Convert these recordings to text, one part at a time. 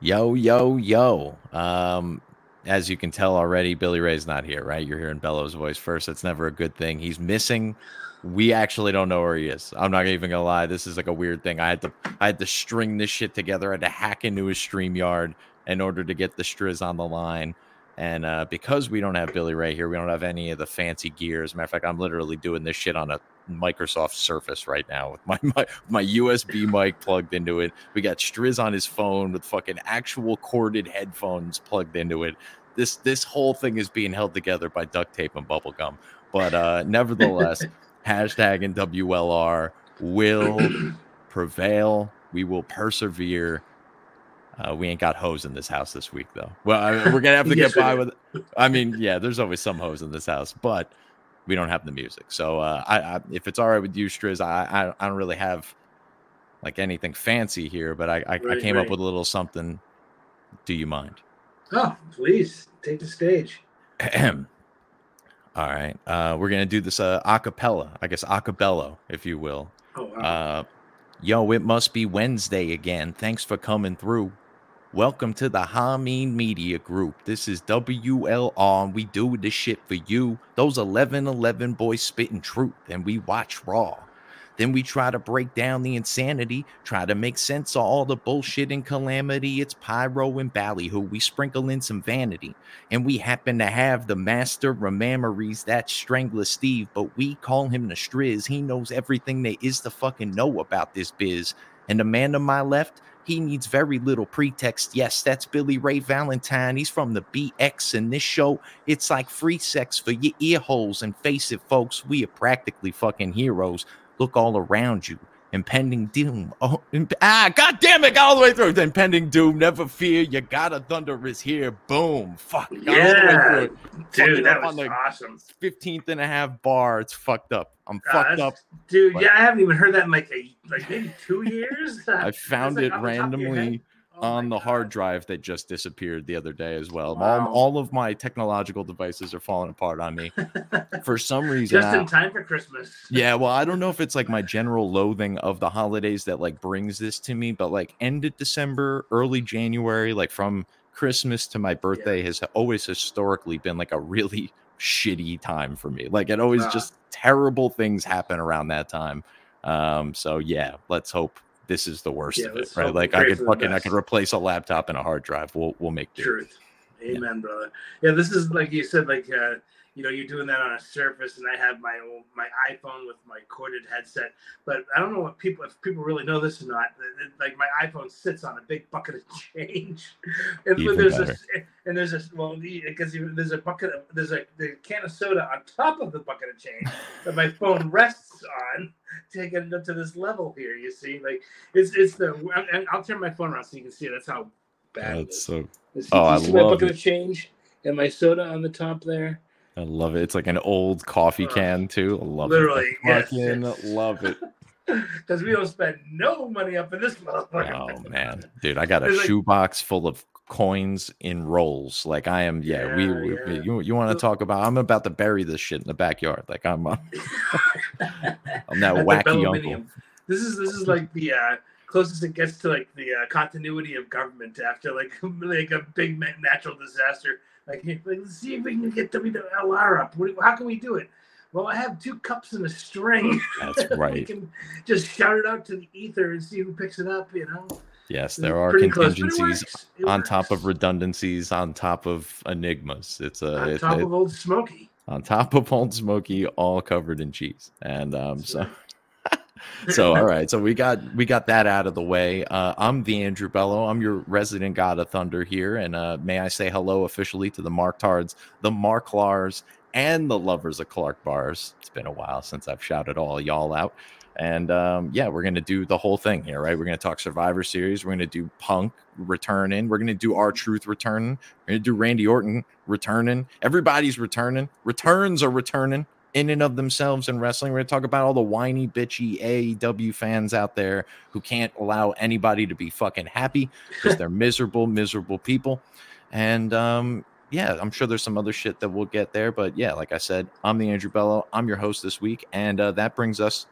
Yo, yo, yo. As you can tell already, Billy Ray's not here, right? You're hearing Bello's voice first. That's never a good thing. He's missing. We actually don't know where he is. I'm not even gonna lie. This is like a weird thing. I had to string this shit together. I had to hack into his StreamYard in order to get the Striz on the line. And because we don't have Billy Ray here, we don't have any of the fancy gear. As a matter of fact, I'm literally doing this shit on a Microsoft Surface right now with my USB mic plugged into it. We got Striz on his phone with fucking actual corded headphones plugged into it. This whole thing is being held together by duct tape and bubble gum. But nevertheless, hashtag and WLR will prevail. We will persevere. We ain't got hoes in this house this week, though. Well, I mean, we're going to have to get by with it. I mean, yeah, there's always some hoes in this house, but we don't have the music. So I if it's all right with you, Striz, I don't really have like anything fancy here, but I came up with a little something. Do you mind? Oh, please. Take the stage. Ahem. All right. We're going to do this acapella, if you will. Oh, wow. Yo, it must be Wednesday again. Thanks for coming through. Welcome to the Hameen Media Group. This is WLR, and we do this shit for you. Those 1111 boys spitting truth, and we watch Raw. Then we try to break down the insanity, try to make sense of all the bullshit and calamity. It's Pyro and Ballyhoo. We sprinkle in some vanity, and we happen to have the master of memories, that's Strangler Steve, but we call him the Striz. He knows everything there is to fucking know about this biz. And the man to my left, he needs very little pretext. Yes, that's Billy Ray Valentine. He's from the BX, and this show, it's like free sex for your ear holes. And face it, folks, we are practically fucking heroes. Look all around you. Impending doom. Oh, God damn it. All the way through. Impending doom. Never fear. You gotta thunder is here. Boom. Fuck. Yeah. Dude, that was awesome. 15th and a half bar. It's fucked up. I'm fucked up. Dude, but, yeah, I haven't even heard that in like maybe 2 years. I found it randomly on the hard drive that just disappeared the other day as well. Wow. All of my technological devices are falling apart on me for some reason. Just in time for Christmas. Yeah, well, I don't know if it's like my general loathing of the holidays that like brings this to me, but like end of December, early January, like from Christmas to my birthday has always historically been like a really shitty time for me. Like it always just terrible things happen around that time. So yeah, let's hope this is the worst of it, right? Like I could replace a laptop and a hard drive. We'll make do. Truth. Amen, brother. Yeah, this is like you said, like you know, you're doing that on a Surface, and I have my old, my iPhone with my corded headset. But I don't know what if people really know this or not. Like my iPhone sits on a big bucket of change, and there's a can of soda on top of the bucket of change that my phone rests on. Taking it up to this level here, you see, like I'll turn my phone around so you can see it. That's how bad it is. So, I love my bucket of change and my soda on the top there. I love it. It's like an old coffee can too. I love it. Literally, yes. Love it. Because we don't spend no money up in this motherfucker. Oh man, dude, I got a shoebox full of coins in rolls. Like I am. Yeah, You want to talk about? I'm about to bury this shit in the backyard. Like I'm. I'm that wacky uncle. This is like the closest it gets to like the continuity of government after like a big natural disaster. Like, let's see if we can get WLR up. How can we do it? Well, I have two cups and a string. That's right. We can just shout it out to the ether and see who picks it up, you know? Yes, there are contingencies on top of redundancies, on top of enigmas. It's on top of Old Smokey. On top of Old Smokey, all covered in cheese. And all right. So we got that out of the way. I'm the Andrew Bello. I'm your resident god of thunder here. And may I say hello officially to the Marktards, the Marklars, and the lovers of Clark Bars. It's been a while since I've shouted all y'all out. And we're going to do the whole thing here, right? We're going to talk Survivor Series. We're going to do Punk returning. We're going to do R-Truth returning. We're going to do Randy Orton returning. Everybody's returning. Returns are returning. In and of themselves in wrestling. We're going to talk about all the whiny, bitchy AEW fans out there who can't allow anybody to be fucking happy because they're miserable people. And I'm sure there's some other shit that we'll get there. But yeah, like I said, I'm the Andrew Bello. I'm your host this week. And that brings us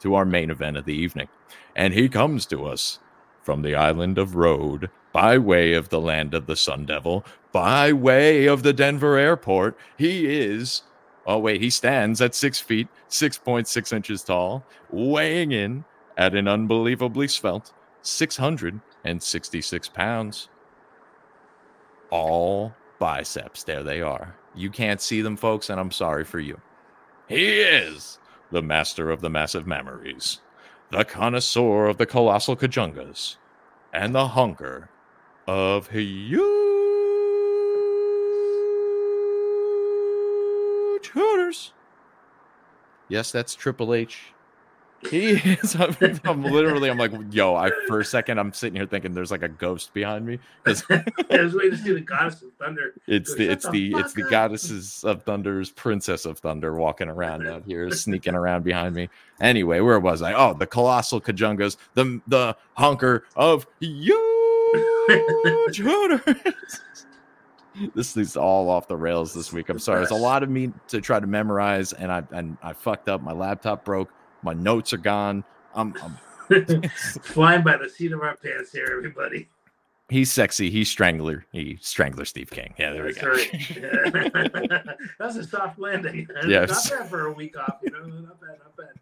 to our main event of the evening. And he comes to us from the island of Rhode, by way of the land of the Sun Devil, by way of the Denver airport. He stands at 6 feet, 6.6 inches tall, weighing in at an unbelievably svelte 666 pounds. All biceps. There they are. You can't see them, folks, and I'm sorry for you. He is the master of the massive mammaries, the connoisseur of the colossal kajungas, and the hunker of huge hooters. Yes, that's Triple H. He is. I'm like, yo, for a second, I'm sitting here thinking there's like a ghost behind me. There's way to see the goddess of thunder. It's the goddesses of thunder's princess of thunder walking around out here, sneaking around behind me. Anyway, where was I? Oh, the colossal Kajungas, the honker of huge hooters. This is all off the rails this week. I'm sorry. It's a lot of me to try to memorize, and I fucked up. My laptop broke. My notes are gone. I'm flying by the seat of our pants here, everybody. He's sexy. He's Strangler Steve King. Yeah, there we go. Right. Yeah. That's a soft landing. Yes. Not bad for a week off. Not bad.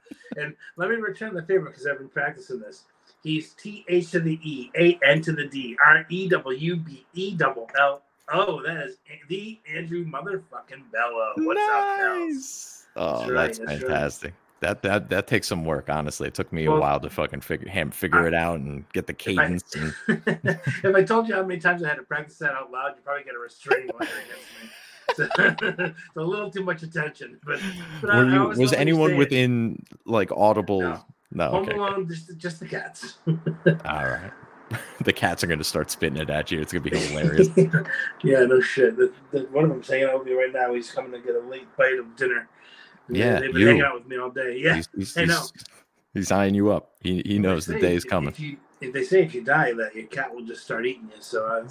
And let me return the favor because I've been practicing this. He's T-H to the E, A-N to the D, R-E-W-B-E-L-L. Oh, that is the Andrew motherfucking Bello. What's up, pal? Oh, that's fantastic. Right. That takes some work, honestly. It took me a while to fucking figure it out and get the cadence. If I told you how many times I had to practice that out loud, you'd probably get a restraining order against me. So a little too much attention. But was anyone within like audible? No. Home Alone, just the cats. All right. The cats are going to start spitting it at you. It's going to be hilarious. Yeah, no shit. One of them's hanging out with me right now. He's coming to get a late bite of dinner. Yeah, they've been hanging out with me all day. Yeah, he's eyeing you up. He knows the day's coming. If you die, that your cat will just start eating you. So I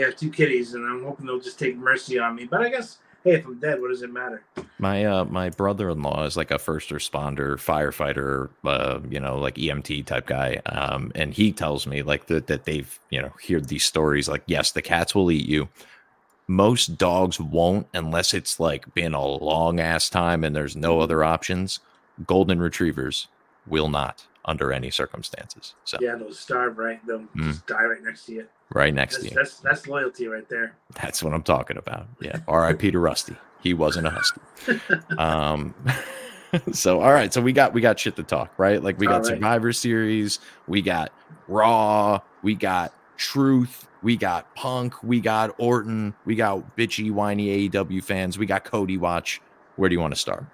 got two kitties, and I'm hoping they'll just take mercy on me. But I guess, hey, if I'm dead, what does it matter? My my brother-in-law is like a first responder, firefighter, like EMT type guy. And he tells me like that they've heard these stories. Like, yes, the cats will eat you. Most dogs won't unless it's like been a long ass time and there's no other options. Golden retrievers will not under any circumstances. So yeah, they'll starve, right? They'll just die right next to you. Right next to you. That's loyalty right there. That's what I'm talking about. Yeah. R.I.P. to Rusty. He wasn't a husky. So all right. So we got shit to talk, right? Like we got Survivor Series, we got Raw, we got Truth. We got Punk, we got Orton, we got bitchy, whiny AEW fans, we got Cody Watch. Where do you want to start?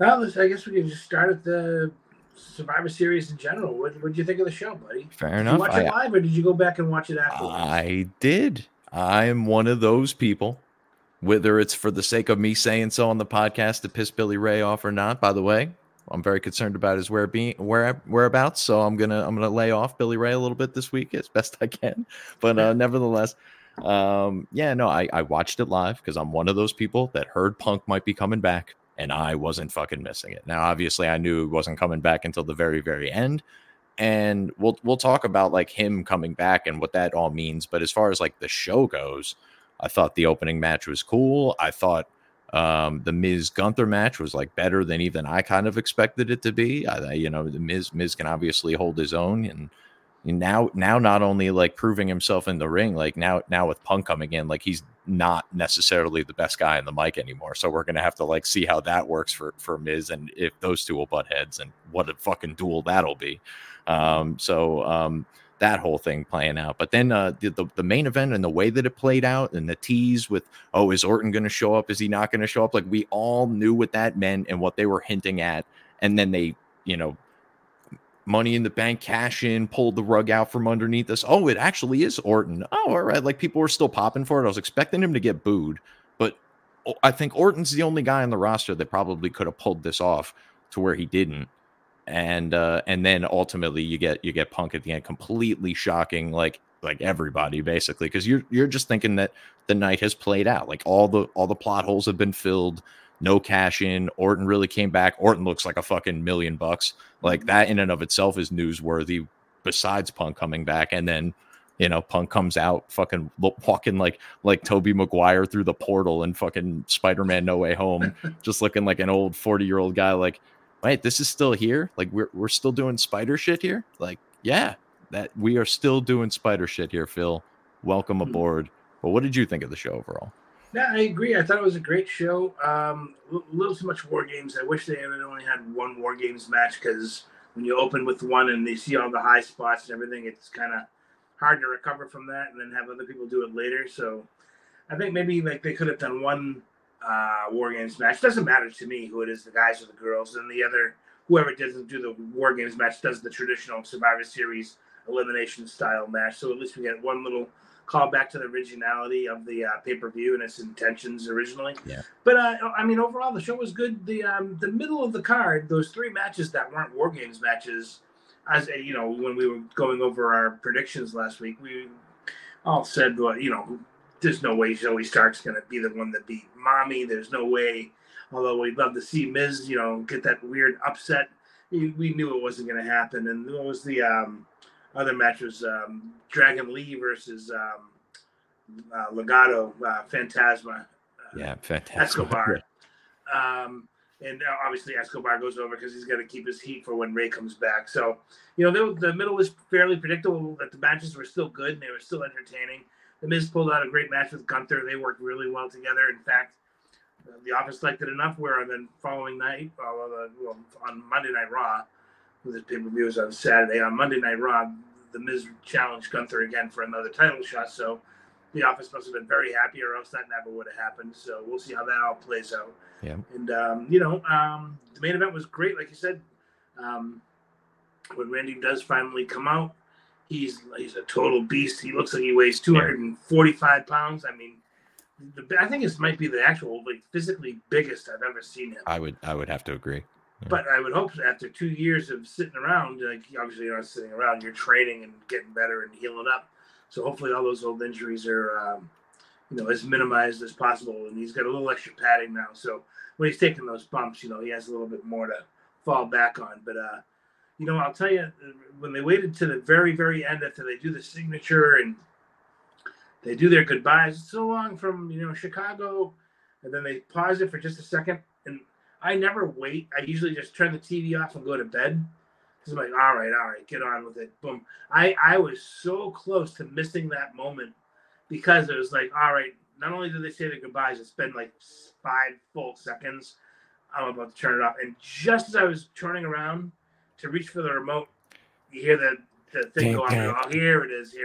Well, I guess we can just start at the Survivor Series in general. What did you think of the show, buddy? Fair enough. Did you watch it live, or did you go back and watch it afterwards? I did. I am one of those people, whether it's for the sake of me saying so on the podcast to piss Billy Ray off or not. By the way, I'm very concerned about his whereabouts, so I'm gonna lay off Billy Ray a little bit this week as best I can. But nevertheless, I watched it live because I'm one of those people that heard Punk might be coming back, and I wasn't fucking missing it. Now, obviously, I knew he wasn't coming back until the very, very end, and we'll talk about like him coming back and what that all means. But as far as like the show goes, I thought the opening match was cool. I thought the Miz Gunther match was like better than even I kind of expected it to be. The Miz can obviously hold his own, and now not only like proving himself in the ring, like now with Punk coming in, like he's not necessarily the best guy in the mic anymore. So we're gonna have to like see how that works for Miz, and if those two will butt heads, and what a fucking duel that'll be. That whole thing playing out. But then the main event and the way that it played out and the tease with, oh, is Orton going to show up? Is he not going to show up? Like we all knew what that meant and what they were hinting at. And then they, Money in the Bank cash in, pulled the rug out from underneath us. Oh, it actually is Orton. Oh, all right. Like people were still popping for it. I was expecting him to get booed, but I think Orton's the only guy on the roster that probably could have pulled this off to where he didn't. And then ultimately you get Punk at the end, completely shocking like everybody basically, because you're just thinking that the night has played out, like all the plot holes have been filled, no cash in, Orton really came back, Orton looks like a fucking $1 million bucks, like that in and of itself is newsworthy besides Punk coming back. And then, you know, Punk comes out fucking walking like Tobey Maguire through the portal and fucking Spider-Man No Way Home, just looking like an old 40-year-old guy. Like, wait, this is still here. Like, we're still doing spider shit here. Like, yeah, that we are still doing spider shit here, Phil. Welcome aboard. But what did you think of the show overall? Yeah, I agree. I thought it was a great show. A little too much War Games. I wish they had only had one War Games match, because when you open with one and you see all the high spots and everything, it's kind of hard to recover from that and then have other people do it later. So I think maybe like they could have done one War Games match. Doesn't matter to me who it is, the guys or the girls. And the other, whoever doesn't do the War Games match does the traditional Survivor Series elimination style match. So at least we get one little call back to the originality of the pay-per-view and its intentions originally. Yeah. But, I mean, overall, the show was good. The middle of the card, those three matches that weren't War Games matches, as you know, when we were going over our predictions last week, we all said, well, you know, there's no way Zoey Stark's going to be the one that beat Mommy. There's no way, although we'd love to see Miz, you know, get that weird upset. We knew it wasn't going to happen. And what was the... other matches, Dragon Lee versus Legato Fantasma. Yeah, Fantasma. Escobar. And obviously Escobar goes over because he's got to keep his heat for when Rey comes back. So, you know, the middle was fairly predictable, that the matches were still good and they were still entertaining. The Miz pulled out a great match with Gunther. They worked really well together. In fact, the office liked it enough where then following night, on Monday Night Raw, the pay-per-view was on Saturday. On Monday Night Raw, The Miz challenged Gunther again for another title shot. So the office must have been very happy, or else that never would have happened. So we'll see how that all plays out. Yeah. And, you know, the main event was great. Like you said, when Randy does finally come out, he's a total beast. He looks like he weighs 245 pounds. I mean, I think this might be the actual, like, physically biggest I've ever seen him. I would have to agree. But I would hope after 2 years of sitting around, like obviously you're not sitting around, you're training and getting better and healing up. So hopefully all those old injuries are, you know, as minimized as possible. And he's got a little extra padding now. So when he's taking those bumps, you know, he has a little bit more to fall back on. But, you know, I'll tell you, when they waited to the very, very end after they do the signature and they do their goodbyes, it's so long from, you know, Chicago. And then they pause it for just a second. And I never wait. I usually just turn the TV off and go to bed. Because I'm like, all right, get on with it. Boom. I was so close to missing that moment because it was like, all right, not only do they say their goodbyes, it's been like 5 full seconds. I'm about to turn it off. And just as I was turning around to reach for the remote, you hear the thing go off. Oh, here it is.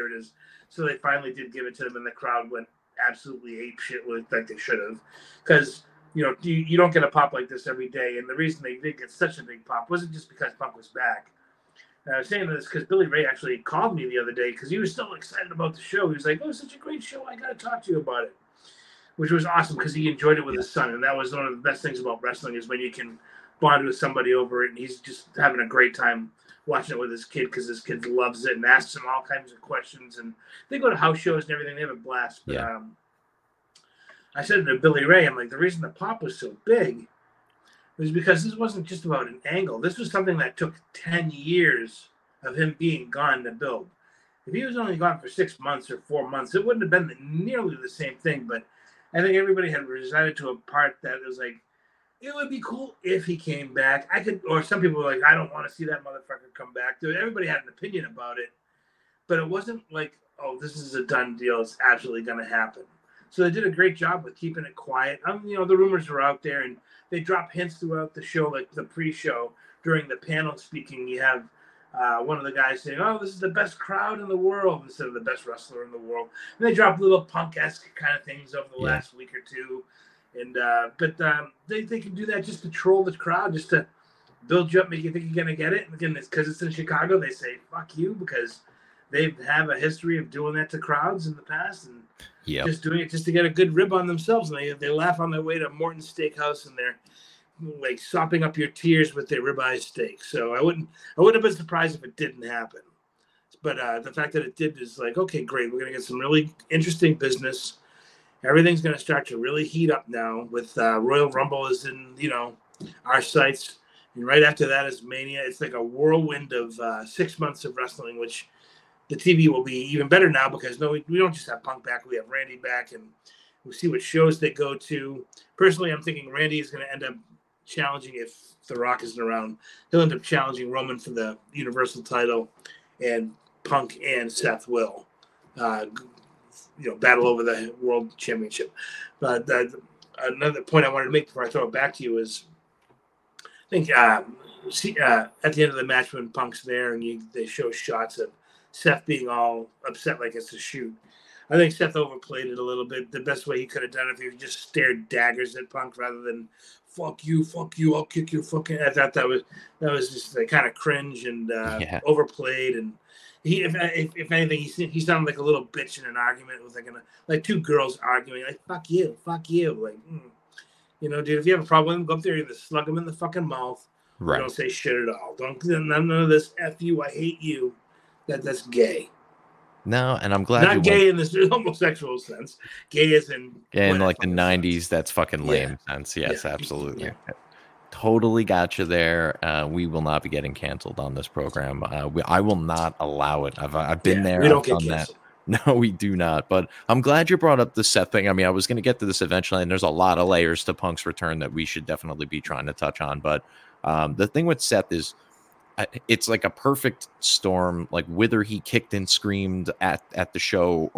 So they finally did give it to them, and the crowd went absolutely apeshit like they should have. Because... you know, you don't get a pop like this every day. And the reason they did get such a big pop wasn't just because Punk was back. And I was saying this because Billy Ray actually called me the other day because he was so excited about the show. He was like, oh, such a great show. I got to talk to you about it, which was awesome because he enjoyed it with his son. And that was one of the best things about wrestling is when you can bond with somebody over it. And he's just having a great time watching it with his kid because his kid loves it and asks him all kinds of questions. And they go to house shows and everything. They have a blast. But, yeah. I said to Billy Ray, I'm like, the reason the pop was so big was because this wasn't just about an angle. This was something that took 10 years of him being gone to build. If he was only gone for 6 months or 4 months, it wouldn't have been nearly the same thing. But I think everybody had resided to a part that was like, it would be cool if he came back. Or some people were like, I don't want to see that motherfucker come back. Everybody had an opinion about it. But it wasn't like, oh, this is a done deal. It's absolutely going to happen. So they did a great job with keeping it quiet. You know, the rumors were out there, and they drop hints throughout the show, like the pre-show. During the panel speaking, you have one of the guys saying, oh, this is the best crowd in the world instead of the best wrestler in the world. And they drop little punk-esque kind of things over the last week or two. And But they can do that just to troll the crowd, just to build you up, make you think you're going to get it. And again, it's because it's in Chicago, they say, fuck you, because they have a history of doing that to crowds in the past. And just doing it just to get a good rib on themselves. And they laugh on their way to Morton's Steakhouse, and they're like sopping up your tears with their ribeye steak. So I wouldn't have been surprised if it didn't happen. But the fact that it did is like, okay, great. We're going to get some really interesting business. Everything's going to start to really heat up now with Royal Rumble is in, you know, our sights. And right after that is Mania. It's like a whirlwind of 6 months of wrestling, which the TV will be even better now because we don't just have Punk back. We have Randy back, and we'll see what shows they go to. Personally, I'm thinking Randy is going to end up challenging, if The Rock isn't around, he'll end up challenging Roman for the Universal title, and Punk and Seth will, battle over the World Championship. But another point I wanted to make before I throw it back to you is, I think at the end of the match when Punk's there and they show shots of Seth being all upset like it's a shoot, I think Seth overplayed it a little bit. The best way he could have done it if he just stared daggers at Punk rather than fuck you, I'll kick you, fucking. I thought that was just kind of cringe and overplayed. And he, if anything, he sounded like a little bitch in an argument with like two girls arguing, like fuck you, like dude. If you have a problem with him, go up there and slug him in the fucking mouth. Right. Don't say shit at all. Don't none of this. F you, I hate you. That's gay. No, and I'm glad not gay in this homosexual sense. Gay is in like the '90s. That's fucking lame sense. Yes, absolutely. Yeah. Totally got you there. We will not be getting canceled on this program. I will not allow it. I've been there. We don't get canceled. No, we do not. But I'm glad you brought up the Seth thing. I mean, I was going to get to this eventually, and there's a lot of layers to Punk's return that we should definitely be trying to touch on. But the thing with Seth is, it's like a perfect storm, like whether he kicked and screamed at the show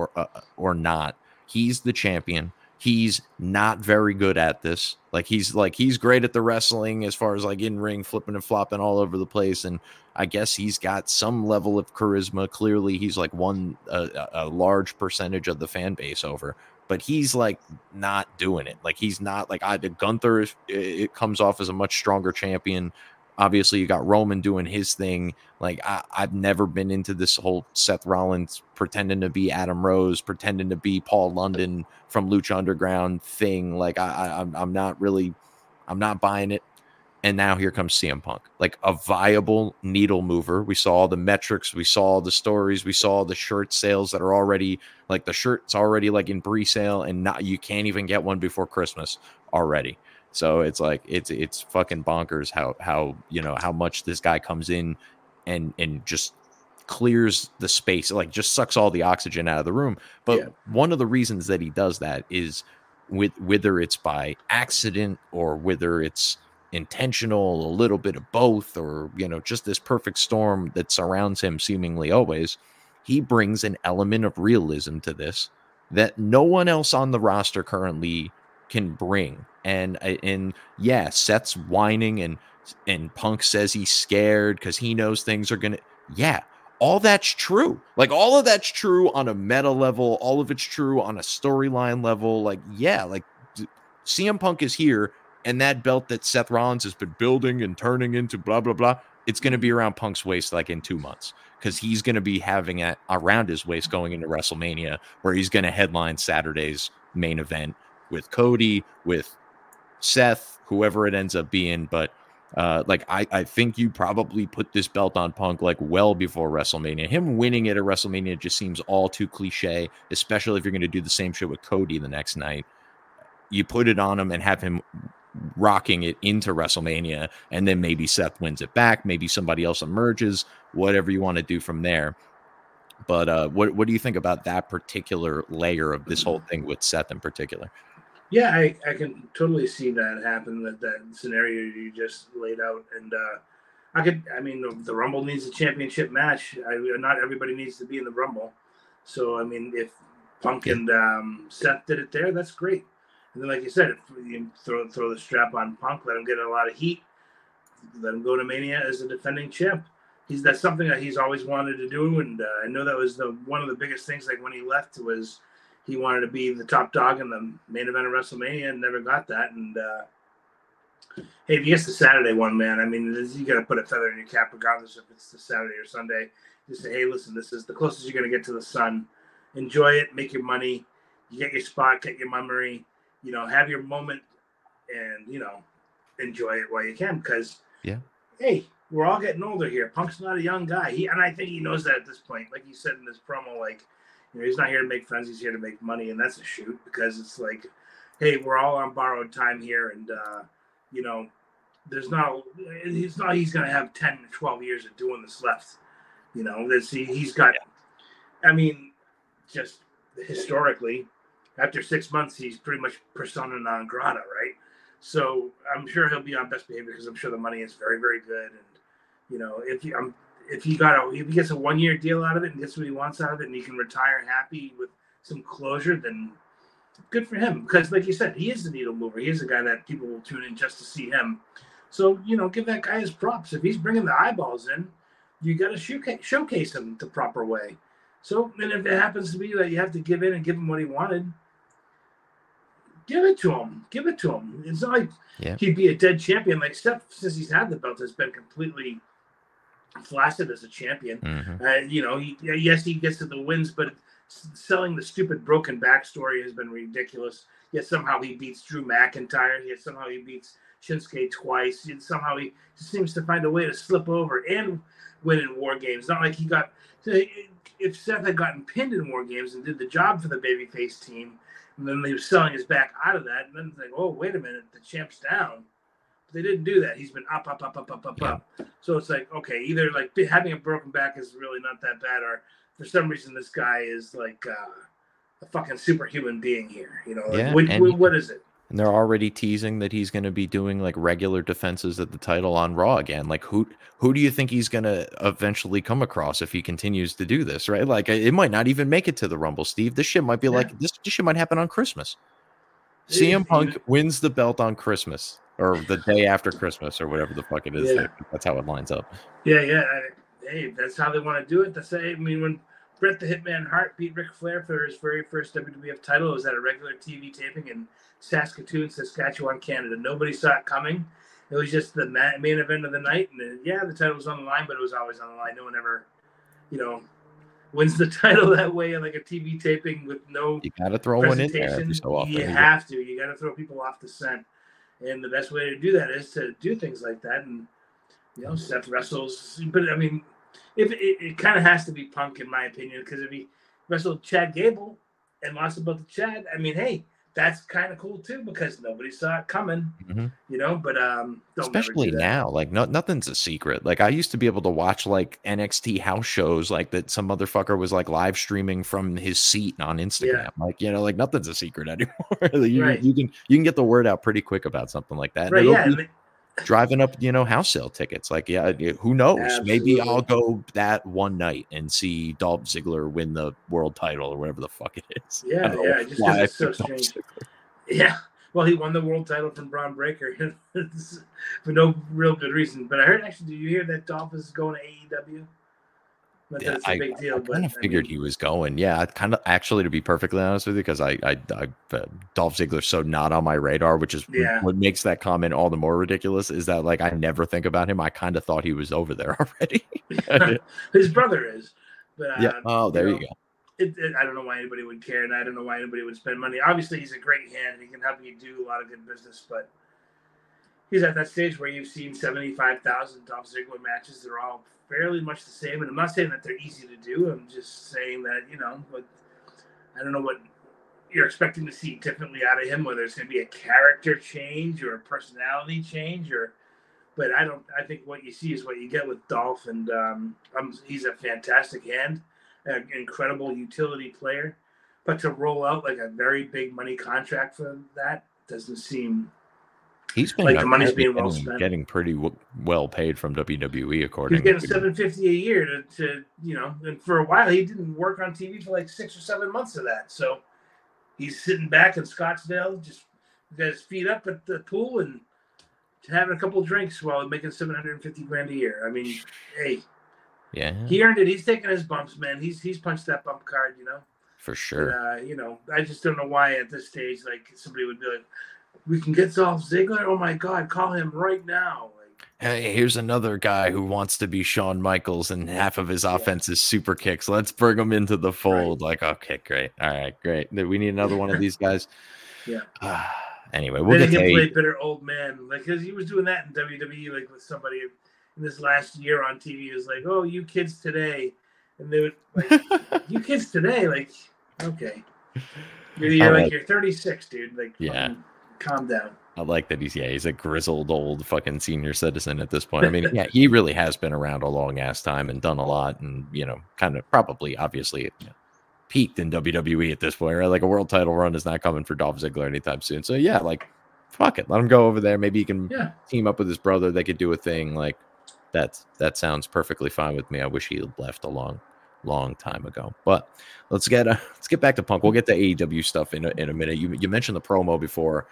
or not. He's the champion. He's not very good at this. He's great at the wrestling as far as like in ring flipping and flopping all over the place. And I guess he's got some level of charisma. Clearly, he's like won a large percentage of the fan base over. But he's like not doing it. Like he's not like Gunther. It comes off as a much stronger champion. Obviously, you got Roman doing his thing. Like, I've never been into this whole Seth Rollins pretending to be Adam Rose, pretending to be Paul London from Lucha Underground thing. Like, I'm not buying it. And now here comes CM Punk, like a viable needle mover. We saw all the metrics, we saw all the stories, we saw the shirt sales that are already like the shirt's already like in pre-sale, and not you can't even get one before Christmas already. So it's like it's fucking bonkers how much this guy comes in and just clears the space, like just sucks all the oxygen out of the room. But one of the reasons that he does that is whether it's by accident or whether it's intentional, a little bit of both, or just this perfect storm that surrounds him seemingly always. He brings an element of realism to this that no one else on the roster currently can bring. And Seth's whining and Punk says he's scared because he knows things are gonna. Yeah, all that's true. Like all of that's true on a meta level. All of it's true on a storyline level. Like CM Punk is here, and that belt that Seth Rollins has been building and turning into blah blah blah. It's gonna be around Punk's waist like in 2 months because he's gonna be having it around his waist going into WrestleMania, where he's gonna headline Saturday's main event with Cody, with Seth, whoever it ends up being. But I think you probably put this belt on Punk like well before WrestleMania. Him winning it at WrestleMania just seems all too cliche, especially if you're going to do the same shit with Cody the next night. You put it on him and have him rocking it into WrestleMania, and then maybe Seth wins it back, maybe somebody else emerges, whatever you want to do from there. But what do you think about that particular layer of this whole thing with Seth in particular? Yeah, I can totally see that happen, that scenario you just laid out. And the Rumble needs a championship match. Not everybody needs to be in the Rumble. So, I mean, if Punk and Seth did it there, that's great. And then, like you said, if you throw the strap on Punk, let him get a lot of heat, let him go to Mania as a defending champ. That's something that he's always wanted to do. And I know that was one of the biggest things, like when he left was – he wanted to be the top dog in the main event of WrestleMania and never got that. And, hey, if he gets the Saturday one, man, I mean, you got to put a feather in your cap regardless if it's the Saturday or Sunday. Just say, hey, listen, this is the closest you're going to get to the sun. Enjoy it. Make your money. You get your spot. Get your memory. Have your moment and, enjoy it while you can because, hey, we're all getting older here. Punk's not a young guy. And I think he knows that at this point. Like he said in this promo, like, he's not here to make friends. He's here to make money, and that's a shoot because it's like, hey, we're all on borrowed time here, and there's not – it's not he's going to have 10 to 12 years of doing this left. You know, he's got – I mean, just historically, after 6 months, he's pretty much persona non grata, right? So I'm sure he'll be on best behavior because I'm sure the money is very, very good. And, you know, if he gets a one-year deal out of it and gets what he wants out of it and he can retire happy with some closure, then – good for him, because like you said, he is the needle mover. He is a guy that people will tune in just to see him. So, you know, give that guy his props. If he's bringing the eyeballs in, you got to showcase him the proper way. So, and if it happens to be that you have to give in and give him what he wanted, give it to him. Give it to him. It's not like he'd be a dead champion. Like Steph, since he's had the belt, has been completely flaccid as a champion. Mm-hmm. You know, he gets to the wins, but selling the stupid broken backstory has been ridiculous. Yet somehow he beats Drew McIntyre. Yet somehow he beats Shinsuke twice. Yet somehow he seems to find a way to slip over and win in War Games. Not like he got... If Seth had gotten pinned in War Games and did the job for the babyface team, and then they were selling his back out of that, and then it's like, oh, wait a minute, the champ's down. But they didn't do that. He's been up. So it's like, okay, either like having a broken back is really not that bad, or for some reason, this guy is like a fucking superhuman being here. You know, like, yeah, what is it? And they're already teasing that he's going to be doing like regular defenses at the title on Raw again. Like, who do you think he's going to eventually come across if he continues to do this? Right? Like, it might not even make it to the Rumble, Steve. This shit might be like this shit might happen on Christmas. CM Punk wins the belt on Christmas or the day after Christmas or whatever the fuck it is. Yeah. That's how it lines up. Yeah. Hey, that's how they want to do it. I mean, when Bret the Hitman Hart beat Ric Flair for his very first WWF title, it was at a regular TV taping in Saskatoon, Saskatchewan, Canada. Nobody saw it coming. It was just the main event of the night. And yeah, the title was on the line, but it was always on the line. No one ever, you know, wins the title that way on like a TV taping with no presentation. You got to throw one in there every so often. You have to. You got to throw people off the scent. And the best way to do that is to do things like that. And, you know, Seth wrestles. But, I mean, if it kind of has to be Punk, in my opinion, because if he wrestled Chad Gable and lost about the Chad, I mean, hey, that's kind of cool too because nobody saw it coming, you know. But don't especially do now, like nothing's a secret. Like I used to be able to watch like NXT house shows, like that some motherfucker was like live streaming from his seat on Instagram. Yeah. Like you know, like nothing's a secret anymore. You can get the word out pretty quick about something like that. Right? Driving up, you know, house sale tickets. Like, yeah, who knows? Absolutely. Maybe I'll go that one night and see Dolph Ziggler win the world title or whatever the fuck it is. Yeah, just because it's so strange. Yeah, well, he won the world title from Braun Breaker for no real good reason. But I heard, actually, did you hear that Dolph is going to AEW? I figured he was going. Yeah, kind of. Actually, to be perfectly honest with you, because I Dolph Ziggler's so not on my radar, which is what makes that comment all the more ridiculous. Is that like I never think about him. I kind of thought he was over there already. His brother is. But, Oh, there you go. I don't know why anybody would care, and I don't know why anybody would spend money. Obviously, he's a great hand, and he can help you do a lot of good business, but. He's at that stage where you've seen 75,000 Dolph Ziggler matches. They're all fairly much the same. And I'm not saying that they're easy to do. I'm just saying that, you know, but I don't know what you're expecting to see differently out of him, whether it's going to be a character change or a personality change or, but I think what you see is what you get with Dolph. And he's a fantastic hand, an incredible utility player, but to roll out like a very big money contract for that doesn't seem... He's been like the money's being well spent. Getting pretty well paid from WWE, according. He's getting $750 a year to you know, and for a while he didn't work on TV for like 6 or 7 months of that. So he's sitting back in Scottsdale, just got his feet up at the pool and having a couple of drinks while making $750,000 a year. I mean, hey, yeah, he earned it. He's taking his bumps, man. He's punched that bump card, you know, for sure. And, you know, I just don't know why at this stage, like somebody would be like. We can get Dolph Ziggler. Oh my God, call him right now. Like, hey, here's another guy who wants to be Shawn Michaels and half of his offense is super kicks. Let's bring him into the fold. Right. Like, okay, great. All right, great. We need another one of these guys. Yeah. Anyway, we'll get to play bitter old man. Like, because he was doing that in WWE, like with somebody in this last year on TV. It was like, oh, you kids today. And they would, like, you kids today. Like, okay. You're 36, dude. Like, yeah. Calm down. I like that he's a grizzled old fucking senior citizen at this point. I mean, yeah, he really has been around a long ass time and done a lot, and kind of probably obviously peaked in WWE at this point, right? Like a world title run is not coming for Dolph Ziggler anytime soon. So yeah, like fuck it, let him go over there. Maybe he can team up with his brother. They could do a thing like that. That sounds perfectly fine with me. I wish he had left a long time ago. But let's get back to Punk. We'll get to AEW stuff in a minute. You mentioned the promo before.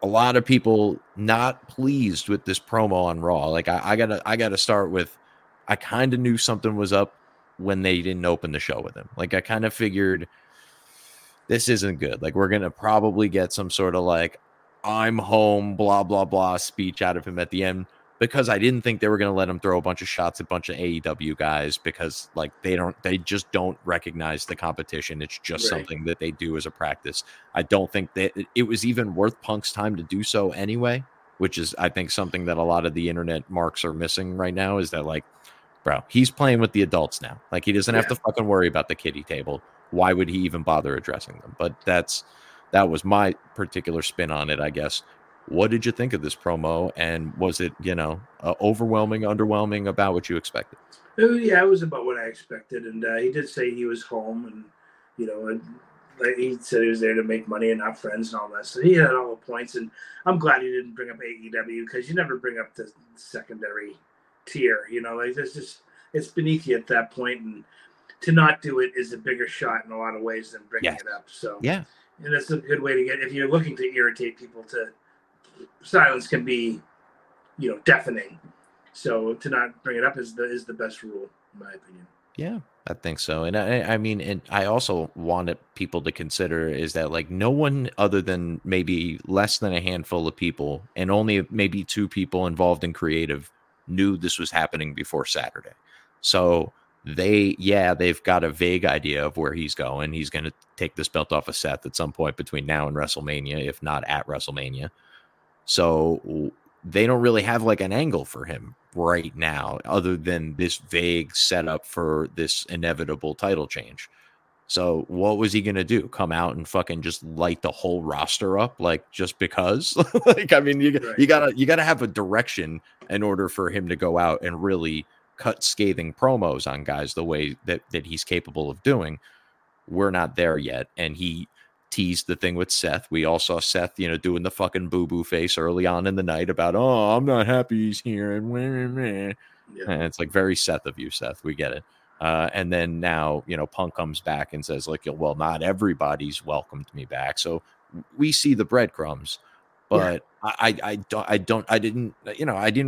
A lot of people not pleased with this promo on Raw. Like I gotta start with, I kind of knew something was up when they didn't open the show with him. Like I kind of figured this isn't good. Like we're gonna probably get some sort of like I'm home blah blah blah speech out of him at the end, because I didn't think they were gonna let him throw a bunch of shots at a bunch of AEW guys, because like they just don't recognize the competition. It's just something that they do as a practice. I don't think that it was even worth Punk's time to do so anyway, which is I think something that a lot of the internet marks are missing right now, is that like, bro, he's playing with the adults now. Like he doesn't have to fucking worry about the kiddie table. Why would he even bother addressing them? But that was my particular spin on it, I guess. What did you think of this promo? And was it, overwhelming, underwhelming, about what you expected? Yeah, it was about what I expected. And he did say he was home, and, like he said he was there to make money and not friends and all that. So he had all the points. And I'm glad he didn't bring up AEW, because you never bring up the secondary tier. Like this is, it's beneath you at that point. And to not do it is a bigger shot in a lot of ways than bringing it up. So, and it's a good way to get, if you're looking to irritate people, to silence can be, deafening. So to not bring it up is the best rule, in my opinion. Yeah, I think so. And I mean, I also wanted people to consider is that like no one other than maybe less than a handful of people, and only maybe two people involved in creative, knew this was happening before Saturday. So they've got a vague idea of where he's going. He's going to take this belt off of Seth at some point between now and WrestleMania, if not at WrestleMania. So they don't really have like an angle for him right now, other than this vague setup for this inevitable title change. So what was he going to do? Come out and fucking just light the whole roster up? Like just because like, I mean, you gotta have a direction in order for him to go out and really cut scathing promos on guys the way that he's capable of doing. We're not there yet. And he teased the thing with Seth. We all saw Seth, doing the fucking boo-boo face early on in the night about, oh, I'm not happy he's here. And it's like very Seth of you, Seth. We get it. And then now, Punk comes back and says, like, well, not everybody's welcomed me back. So we see the breadcrumbs, but I didn't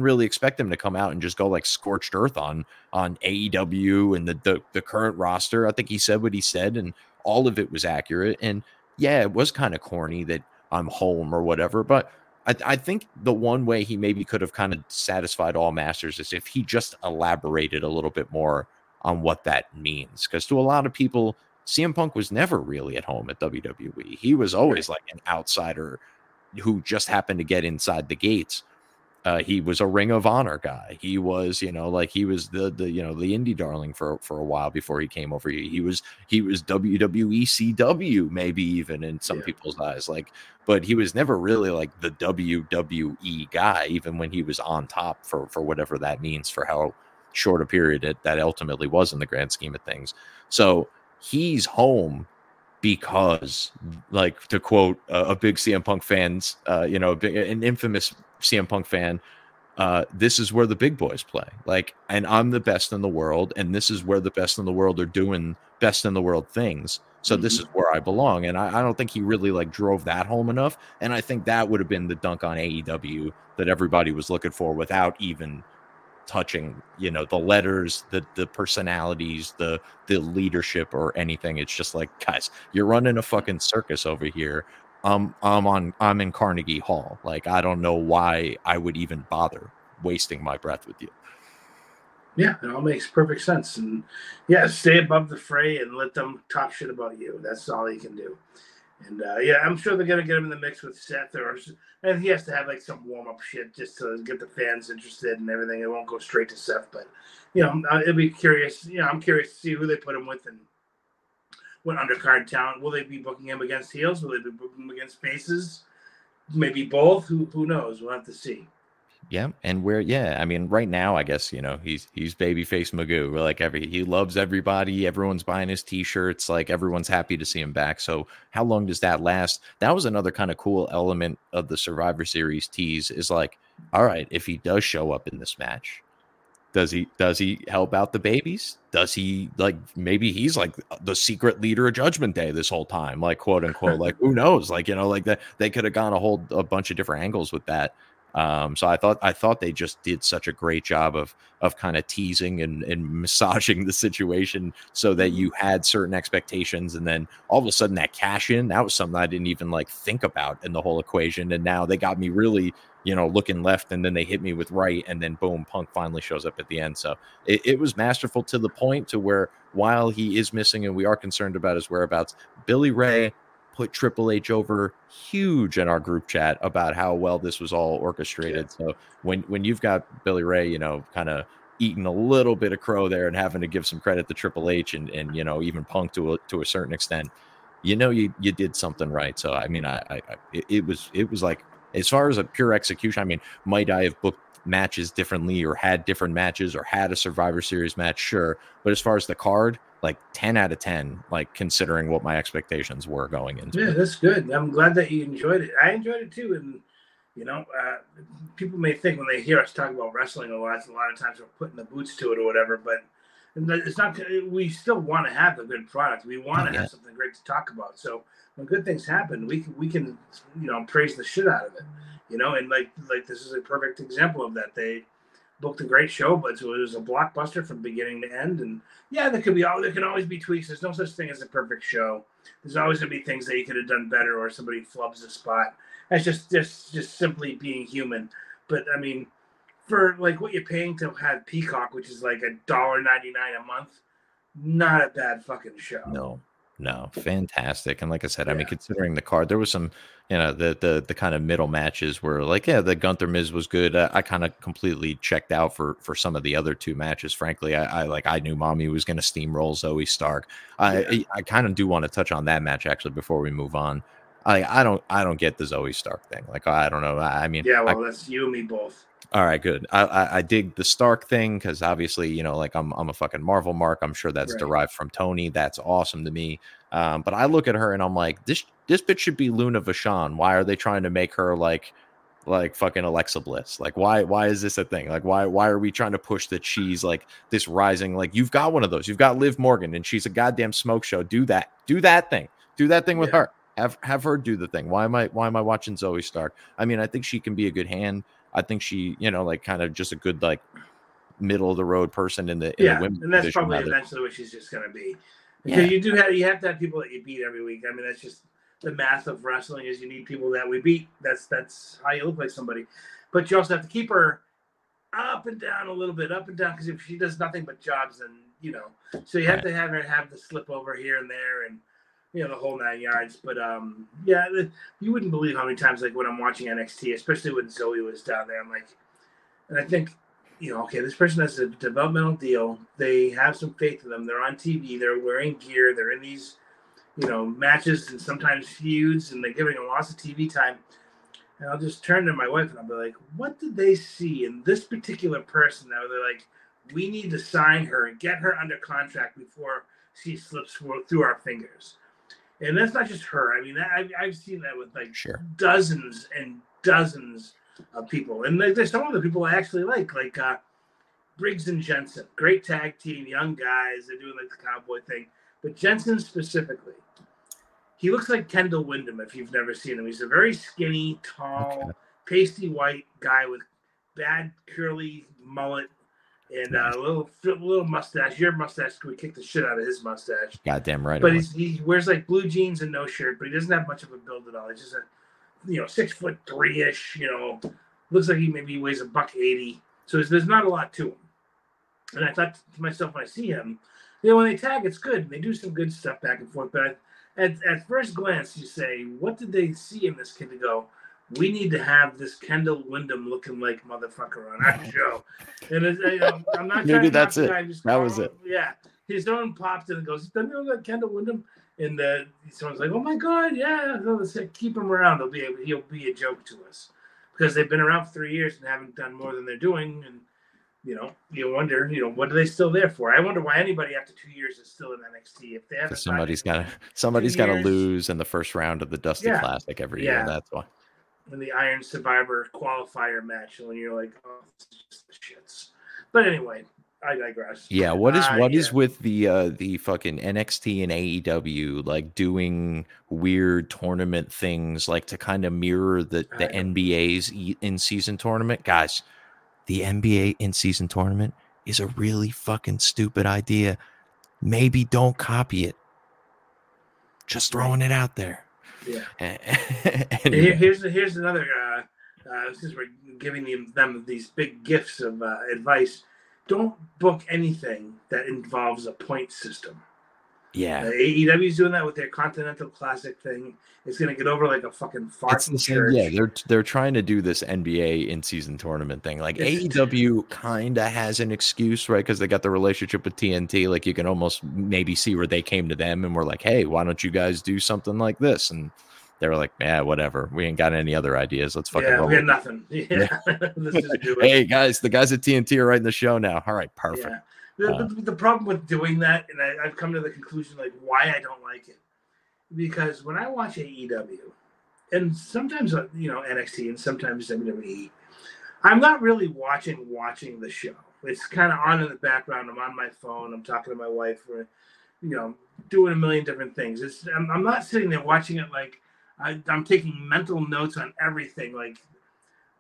really expect him to come out and just go like scorched earth on AEW and the current roster. I think he said what he said, and all of it was accurate. And yeah, it was kind of corny that I'm home or whatever, but I think the one way he maybe could have kind of satisfied all masters is if he just elaborated a little bit more on what that means. Because to a lot of people, CM Punk was never really at home at WWE. He was always like an outsider who just happened to get inside the gates. He was a Ring of Honor guy. He was, he was the indie darling for a while before he came over here. He was WWE CW, maybe even in some people's eyes, but he was never really like the WWE guy, even when he was on top for whatever that means, for how short a period that ultimately was in the grand scheme of things. So he's home because, like, to quote a big CM Punk fans, an infamous CM Punk fan, this is where the big boys play. Like, and I'm the best in the world, and this is where the best in the world are doing best in the world things. So this is where I belong. And I don't think he really like drove that home enough. And I think that would have been the dunk on AEW that everybody was looking for, without even touching, the letters, the personalities, the leadership or anything. It's just like, guys, you're running a fucking circus over here. I'm in Carnegie Hall. Like, I don't know why I would even bother wasting my breath with you. Yeah, it all makes perfect sense. And yeah, stay above the fray and let them talk shit about you. That's all you can do. And I'm sure they're gonna get him in the mix with Seth, and he has to have like some warm up shit just to get the fans interested and everything. It won't go straight to Seth, but it'll be curious. I'm curious to see who they put him with and what undercard talent. Will they be booking him against heels? Will they be booking him against faces? maybe both. Who knows? We'll have to see. Yeah, and I mean, right now, I guess, you know, he's babyface Magoo. Like he loves everybody. Everyone's buying his T-shirts. Like everyone's happy to see him back. So how long does that last? That was another kind of cool element of the Survivor Series tease is like, all right, if he does show up in this match, does he help out the babies? Does he like maybe he's like the secret leader of Judgment Day this whole time, like quote unquote, like who knows? Like, you know, like that they could have gone a bunch of different angles with that. So I thought they just did such a great job of kind of teasing and massaging the situation so that you had certain expectations. And then all of a sudden that cash in, that was something I didn't even like think about in the whole equation. And now they got me really, you know, looking left, and then they hit me with right. And then boom, Punk finally shows up at the end. So it was masterful to the point to where while he is missing and we are concerned about his whereabouts, Billy Ray put Triple H over huge in our group chat about how well this was all orchestrated. Yeah. So when you've got Billy Ray, you know, kind of eating a little bit of crow there and having to give some credit to Triple H and you know, even Punk to a certain extent, you know, you did something right. So, I mean, it was like, as far as a pure execution, I mean, might I have booked matches differently or had different matches or had a Survivor Series match? Sure. But as far as the card, like 10 out of 10, like considering what my expectations were going into. Yeah, that's good. I'm glad that you enjoyed it. I enjoyed it too. And, you know, people may think when they hear us talk about wrestling a lot of times we're putting the boots to it or whatever, but it's not, we still want to have a good product. We want to have something great to talk about. So when good things happen, we can, you know, praise the shit out of it, you know, and like this is a perfect example of that. They booked a great show, but it was a blockbuster from beginning to end. And yeah, there can always be tweaks. There's no such thing as a perfect show. There's always going to be things that you could have done better or somebody flubs a spot. That's just simply being human. But I mean, for like what you're paying to have Peacock, which is like $1.99 a month, not a bad fucking show. No, fantastic. And like I said, I mean, considering the card, there was some, you know, the kind of middle matches were like, the Gunther Miz was good. I kind of completely checked out for some of the other two matches. Frankly, I knew Mommy was going to steamroll Zoey Stark. I kind of do want to touch on that match actually before we move on. I don't get the Zoey Stark thing. Like, I don't know. I mean, yeah, well, that's you and me both. All right, good. I dig the Stark thing because obviously, you know, like I'm a fucking Marvel mark. I'm sure that's derived from Tony. That's awesome to me. But I look at her and I'm like, this bitch should be Luna Vachon. Why are they trying to make her like fucking Alexa Bliss? Like why is this a thing? Like why are we trying to push that she's like this rising? Like you've got one of those. You've got Liv Morgan and she's a goddamn smoke show. Do that thing with her. Have her do the thing. Why am I watching Zoey Stark? I mean, I think she can be a good hand. I think she, you know, like kind of just a good, like middle of the road person in the women's and that's division, probably eventually what she's just going to be. Because you have to have people that you beat every week. I mean, that's just the math of wrestling is you need people that we beat. That's how you look like somebody. But you also have to keep her up and down a little bit, up and down. Because if she does nothing but jobs, then, you know, so you have to have her have the slip over here and there and, you know, the whole 9 yards. But, you wouldn't believe how many times, like, when I'm watching NXT, especially when Zoey was down there, I'm like, and I think, you know, okay, this person has a developmental deal. They have some faith in them. They're on TV. They're wearing gear. They're in these, you know, matches and sometimes feuds, and they're giving them lots of TV time. And I'll just turn to my wife, and I'll be like, what did they see in this particular person that they're like, we need to sign her and get her under contract before she slips through our fingers? And that's not just her. I mean, I've seen that with like dozens and dozens of people. And there's some of the people I actually like Briggs and Jensen, great tag team, young guys. They're doing like the cowboy thing. But Jensen specifically, he looks like Kendall Wyndham if you've never seen him. He's a very skinny, tall, pasty white guy with bad curly mullet. And a little mustache. Your mustache could kick the shit out of his mustache. Goddamn right. But he wears like blue jeans and no shirt, but he doesn't have much of a build at all. He's just a, you know, 6'3" You know, looks like he maybe weighs 180. So there's not a lot to him. And I thought to myself when I see him, you know, when they tag, it's good. And they do some good stuff back and forth. But at first glance, you say, what did they see in this kid to go? We need to have this Kendall Wyndham looking like motherfucker on our show. And I'm not trying to. Maybe that's it. That was it. Yeah. his own pops in and goes, "Don't you know that Kendall Wyndham?" And someone's like, "Oh my God, yeah, let's keep him around. He'll be a joke to us because they've been around for 3 years and haven't done more than they're doing." And you wonder, what are they still there for? I wonder why anybody after 2 years is still in NXT. If they have somebody's got to lose in the first round of the Dusty Classic every year. That's why. And the Iron Survivor qualifier match, and you're like, "Oh, it's just the shits." But anyway, I digress. Yeah, what is with the fucking NXT and AEW like doing weird tournament things, like to kind of mirror the NBA's in-season tournament? Guys, the NBA in-season tournament is a really fucking stupid idea. Maybe don't copy it. Just throwing it out there. Yeah. Anyway. Here's another. Since we're giving them these big gifts of advice, don't book anything that involves a point system. Yeah, AEW's doing that with their Continental Classic thing. It's gonna get over like a fucking fart in church. Yeah, they're trying to do this NBA in-season tournament thing. Like AEW kind of has an excuse, right? Because they got the relationship with TNT. Like you can almost maybe see where they came to them and were like, "Hey, why don't you guys do something like this?" And they were like, "Yeah, whatever. We ain't got any other ideas. Let's fucking roll. We got nothing. Let's just do it." Hey guys, the guys at TNT are writing the show now. All right, perfect. Yeah. The problem with doing that, and I've come to the conclusion, like, why I don't like it. Because when I watch AEW, and sometimes, NXT, and sometimes WWE, I'm not really watching the show. It's kind of on in the background. I'm on my phone. I'm talking to my wife. We're, doing a million different things. I'm not sitting there watching it like I'm taking mental notes on everything. Like,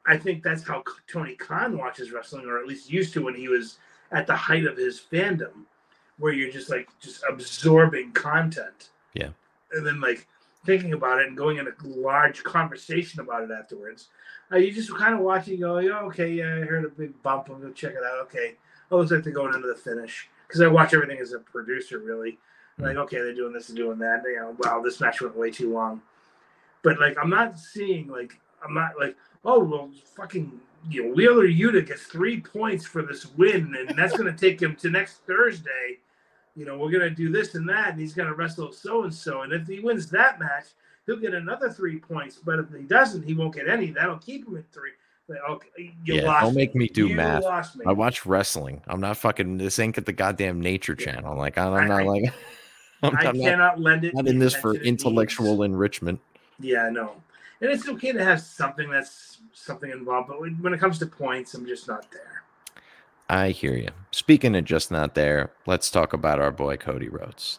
I think that's how Tony Khan watches wrestling, or at least used to when he was at the height of his fandom, where you're just absorbing content. Yeah. And then thinking about it and going in a large conversation about it afterwards. You just kind of watch it and go, I heard a big bump. I'm going to check it out. Okay. I always like to go into the finish because I watch everything as a producer, really. Mm-hmm. Like, okay, they're doing this and doing that. Wow, this match went way too long. But I'm not seeing, fucking... Wheeler Yuta gets 3 points for this win, and that's going to take him to next Thursday. We're going to do this and that, and he's going to wrestle so-and-so. And if he wins that match, he'll get another 3 points. But if he doesn't, he won't get any. That'll keep him at three. Don't make me do math. I watch wrestling. I'm not fucking – this ain't at the goddamn Nature Channel. I'm not in this for intellectual enrichment. Yeah, I know. And it's okay to have something that's something involved, but when it comes to points, I'm just not there. I hear you. Speaking of just not there, let's talk about our boy Cody Rhodes.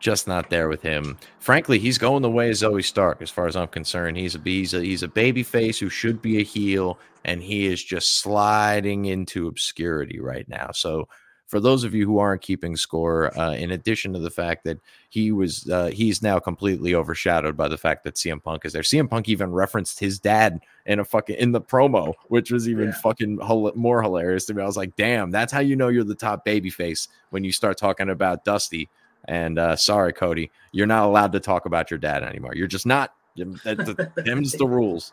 Just not there with him. Frankly, he's going the way of Zoey Stark, as far as I'm concerned. He's a babyface who should be a heel, and he is just sliding into obscurity right now. So for those of you who aren't keeping score, in addition to the fact that he's now completely overshadowed by the fact that CM Punk is there. CM Punk even referenced his dad in the promo, which was even fucking more hilarious to me. I was like, damn, that's how you know you're the top babyface when you start talking about Dusty. And sorry, Cody, you're not allowed to talk about your dad anymore. You're just not. Them's the rules.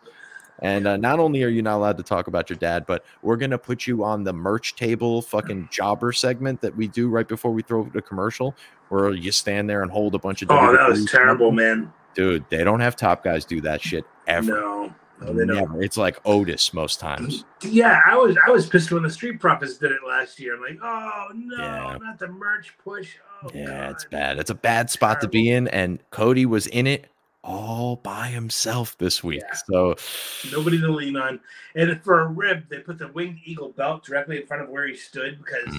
And not only are you not allowed to talk about your dad, but we're going to put you on the merch table fucking jobber segment that we do right before we throw the commercial, where you stand there and hold a bunch of... Oh, that was terrible, man. Dude, they don't have top guys do that shit ever. No, they don't. Never. It's like Otis most times. Yeah, I was pissed when the Street Profits did it last year. I'm like, oh, no, not the merch push. Oh, God. It's bad. It's a bad spot to be in, and Cody was in it all by himself this week, so nobody to lean on. And for a rib, they put the Winged Eagle belt directly in front of where he stood, because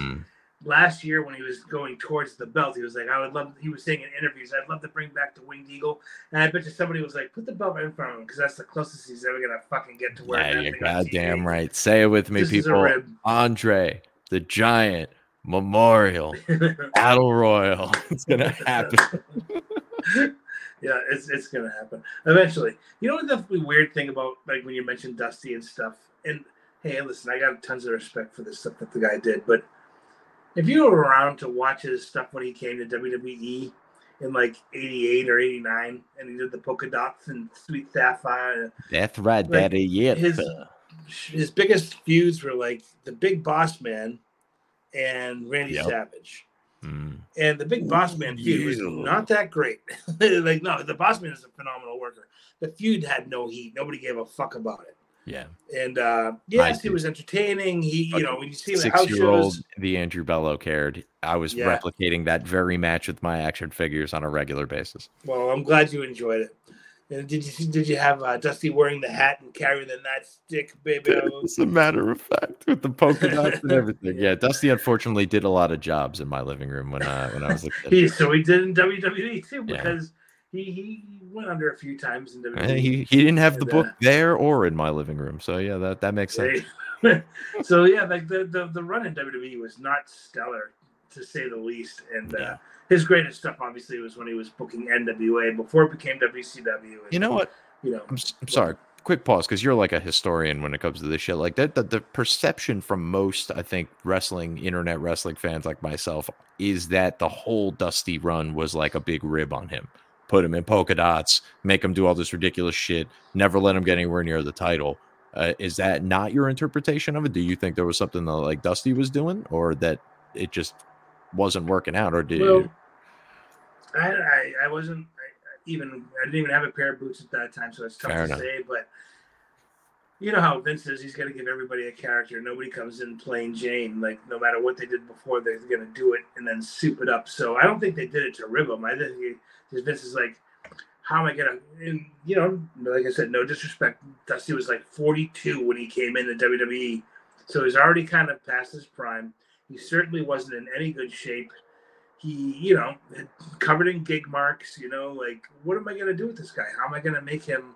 last year when he was going towards the belt, he was like, he was saying in interviews, "I'd love to bring back the Winged Eagle," and I bet you somebody was like, "Put the belt right in front of him, because that's the closest he's ever gonna fucking get to where..." Yeah, you're goddamn right. Say it with me, people. Andre the Giant Memorial Battle Royal. It's gonna happen. Yeah, it's gonna happen eventually. You know what the weird thing about, like, when you mentioned Dusty and stuff, and hey, listen, I got tons of respect for this stuff that the guy did, but if you were around to watch his stuff when he came to WWE in like 88 or 89, and he did the polka dots and Sweet Sapphire, that's right, like, Daddy. Yeah, his biggest feuds were like the Big Boss Man and Randy Savage. And the Big Boss Man feud was not that great. Like, no, the Boss Man is a phenomenal worker. The feud had no heat. Nobody gave a fuck about it. Yeah. And yes, he was entertaining. He, you know, when you see the house shows, the Andrew Bello cared. I was replicating that very match with my action figures on a regular basis. Well, I'm glad you enjoyed it. And did you have Dusty wearing the hat and carrying the nightstick, baby? As a matter of fact, with the polka dots and everything. Yeah, Dusty unfortunately did a lot of jobs in my living room when I was a kid. So he did in WWE too, because he went under a few times in WWE. He didn't have the book there or in my living room, so yeah, that makes sense. So yeah, like the run in WWE was not stellar, to say the least, and his greatest stuff, obviously, was when he was booking NWA before it became WCW. You know what? You know, I'm sorry. Quick pause, because you're like a historian when it comes to this shit. Like that, the perception from most, I think, wrestling internet wrestling fans like myself is that the whole Dusty run was like a big rib on him, put him in polka dots, make him do all this ridiculous shit, never let him get anywhere near the title. Is that not your interpretation of it? Do you think there was something that like Dusty was doing, or that it just wasn't working out, or did you? I wasn't even, I didn't even have a pair of boots at that time, so it's tough to say. But you know how Vince is, he's got to give everybody a character. Nobody comes in plain Jane. Like, no matter what they did before, they're going to do it and then soup it up. So I don't think they did it to rib him. I think Vince is like, how am I going to, and you know, like I said, no disrespect. Dusty was like 42 when he came in the WWE. So he's already kind of past his prime. He certainly wasn't in any good shape. He, you know, covered in gig marks, you know, like, what am I going to do with this guy? How am I going to make him,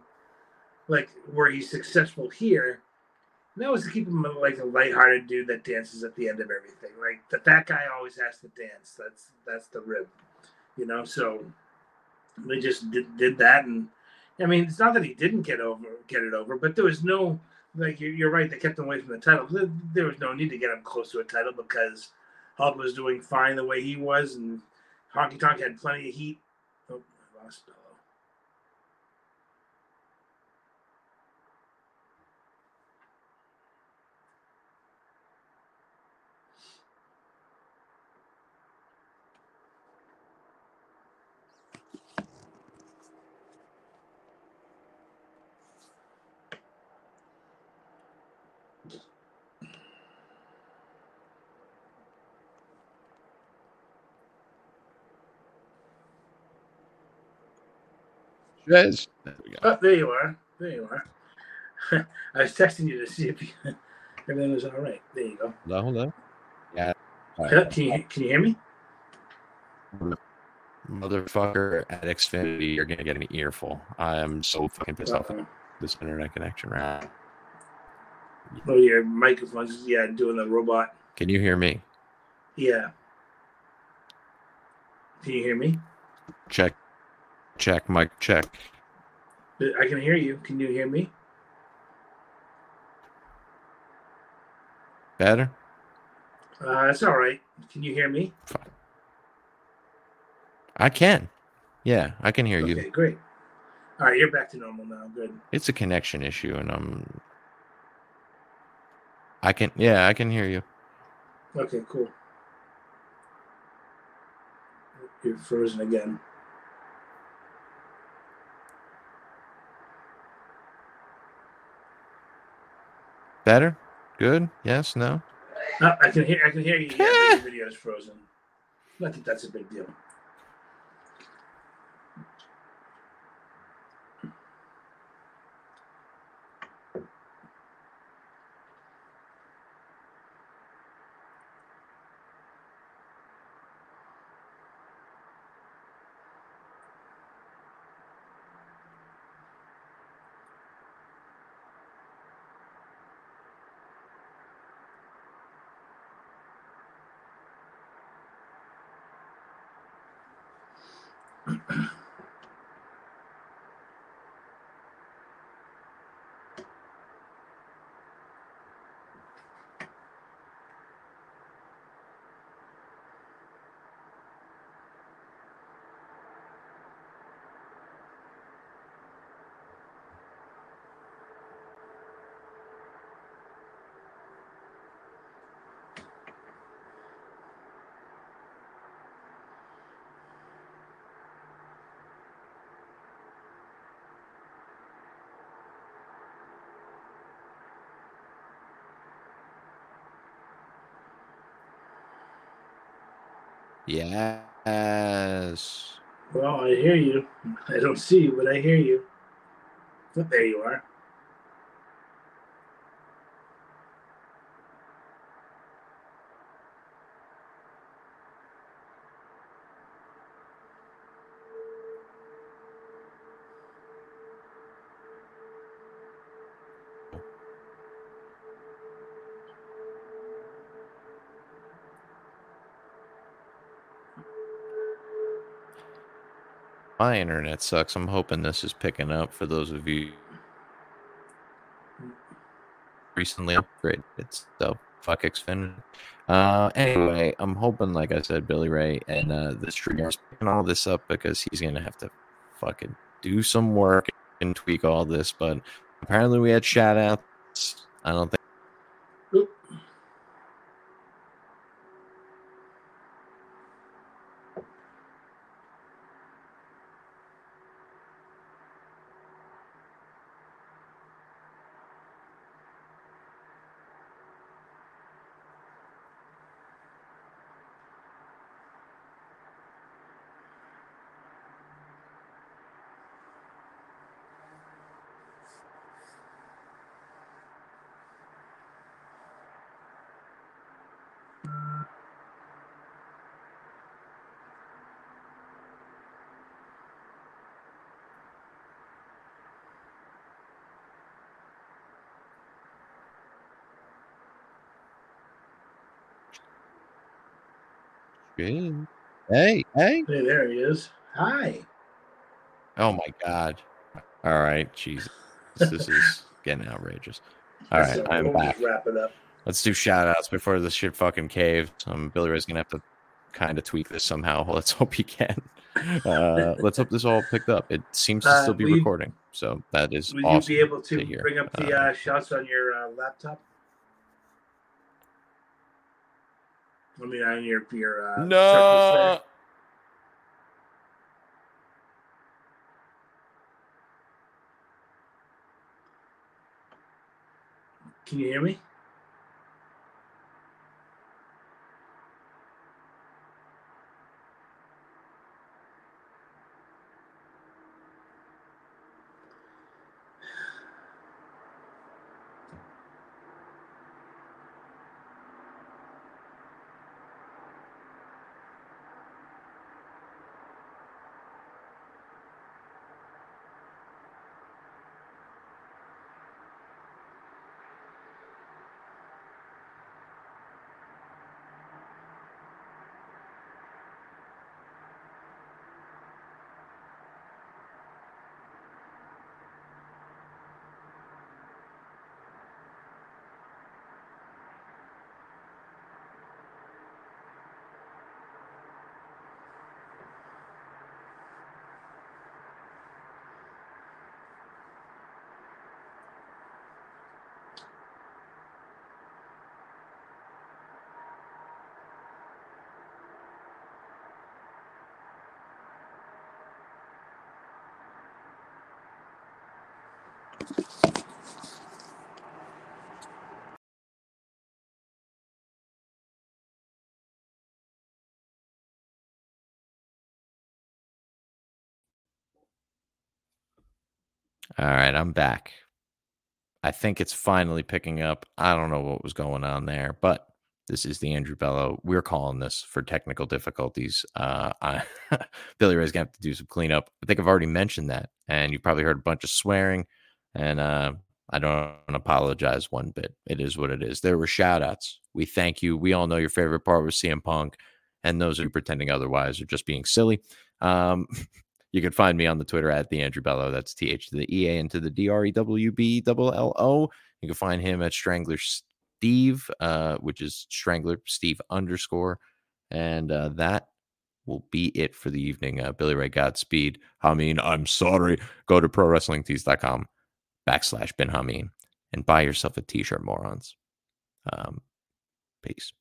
like, where he's successful here? And that was to keep him like a lighthearted dude that dances at the end of everything. Like, the fat guy always has to dance. That's the rib, you know? So they just did that. And, I mean, it's not that he didn't get it over, but there was no, like, you're right, they kept him away from the title. There was no need to get him close to a title because Hulk was doing fine the way he was, and Honky Tonk had plenty of heat. Oh, I lost Bello. Yes. There we go. Oh, there you are. There you are. I was texting you to see if everything was all right. There you go. Hold on. Yeah. Right. Can you hear me? Motherfucker, at Xfinity, you're gonna get an earful. I am so fucking pissed off at this internet connection right now. Oh, your microphone's doing the robot. Can you hear me? Yeah. Can you hear me? Check, mic, check. I can hear you. Can you hear me? Better? It's all right. Can you hear me? Fine. I can. Yeah, I can hear you. Okay, great. All right, you're back to normal now. Good. It's a connection issue, and I can hear you. Okay, cool. You're frozen again. Better? Good? Yes? No? I can hear you. Your video's frozen. I think that's a big deal. Yes. Well, I hear you. I don't see you, but I hear you. But there you are. My internet sucks. I'm hoping this is picking up for those of you recently upgraded. It's the fuck Xfinity. Anyway, I'm hoping, like I said, Billy Ray and the streamer's picking all this up because he's going to have to fucking do some work and tweak all this. But apparently we had shout outs. I don't think. Hey, there he is. Hi. Oh my God. All right, Jesus. This is getting outrageous. All right, I'm back. Wrap it up. Let's do shout outs before this shit fucking caves. Billy Ray's gonna have to kind of tweak this somehow. Let's hope he can. Let's hope this all picked up. It seems to still be recording, so that is awesome. Will you be able to bring up the shots on your laptop? I mean, on your no. Can you hear me? All right, I'm back. I think it's finally picking up. I don't know what was going on there, but this is the Andrew Bello. We're calling this for technical difficulties. Billy Ray's going to have to do some cleanup. I think I've already mentioned that, and you probably heard a bunch of swearing, and I don't apologize one bit. It is what it is. There were shout-outs. We thank you. We all know your favorite part was CM Punk, and those who are pretending otherwise are just being silly. You can find me on the Twitter at the Andrew Bello. That's TH to the EA and to the DREWBLLO. You can find him at Strangler Steve, which is Strangler Steve _ And that will be it for the evening. Billy Ray, Godspeed. Hameen, I'm sorry. Go to ProWrestlingTees.com /bin Hameen and buy yourself a t-shirt, morons. Peace.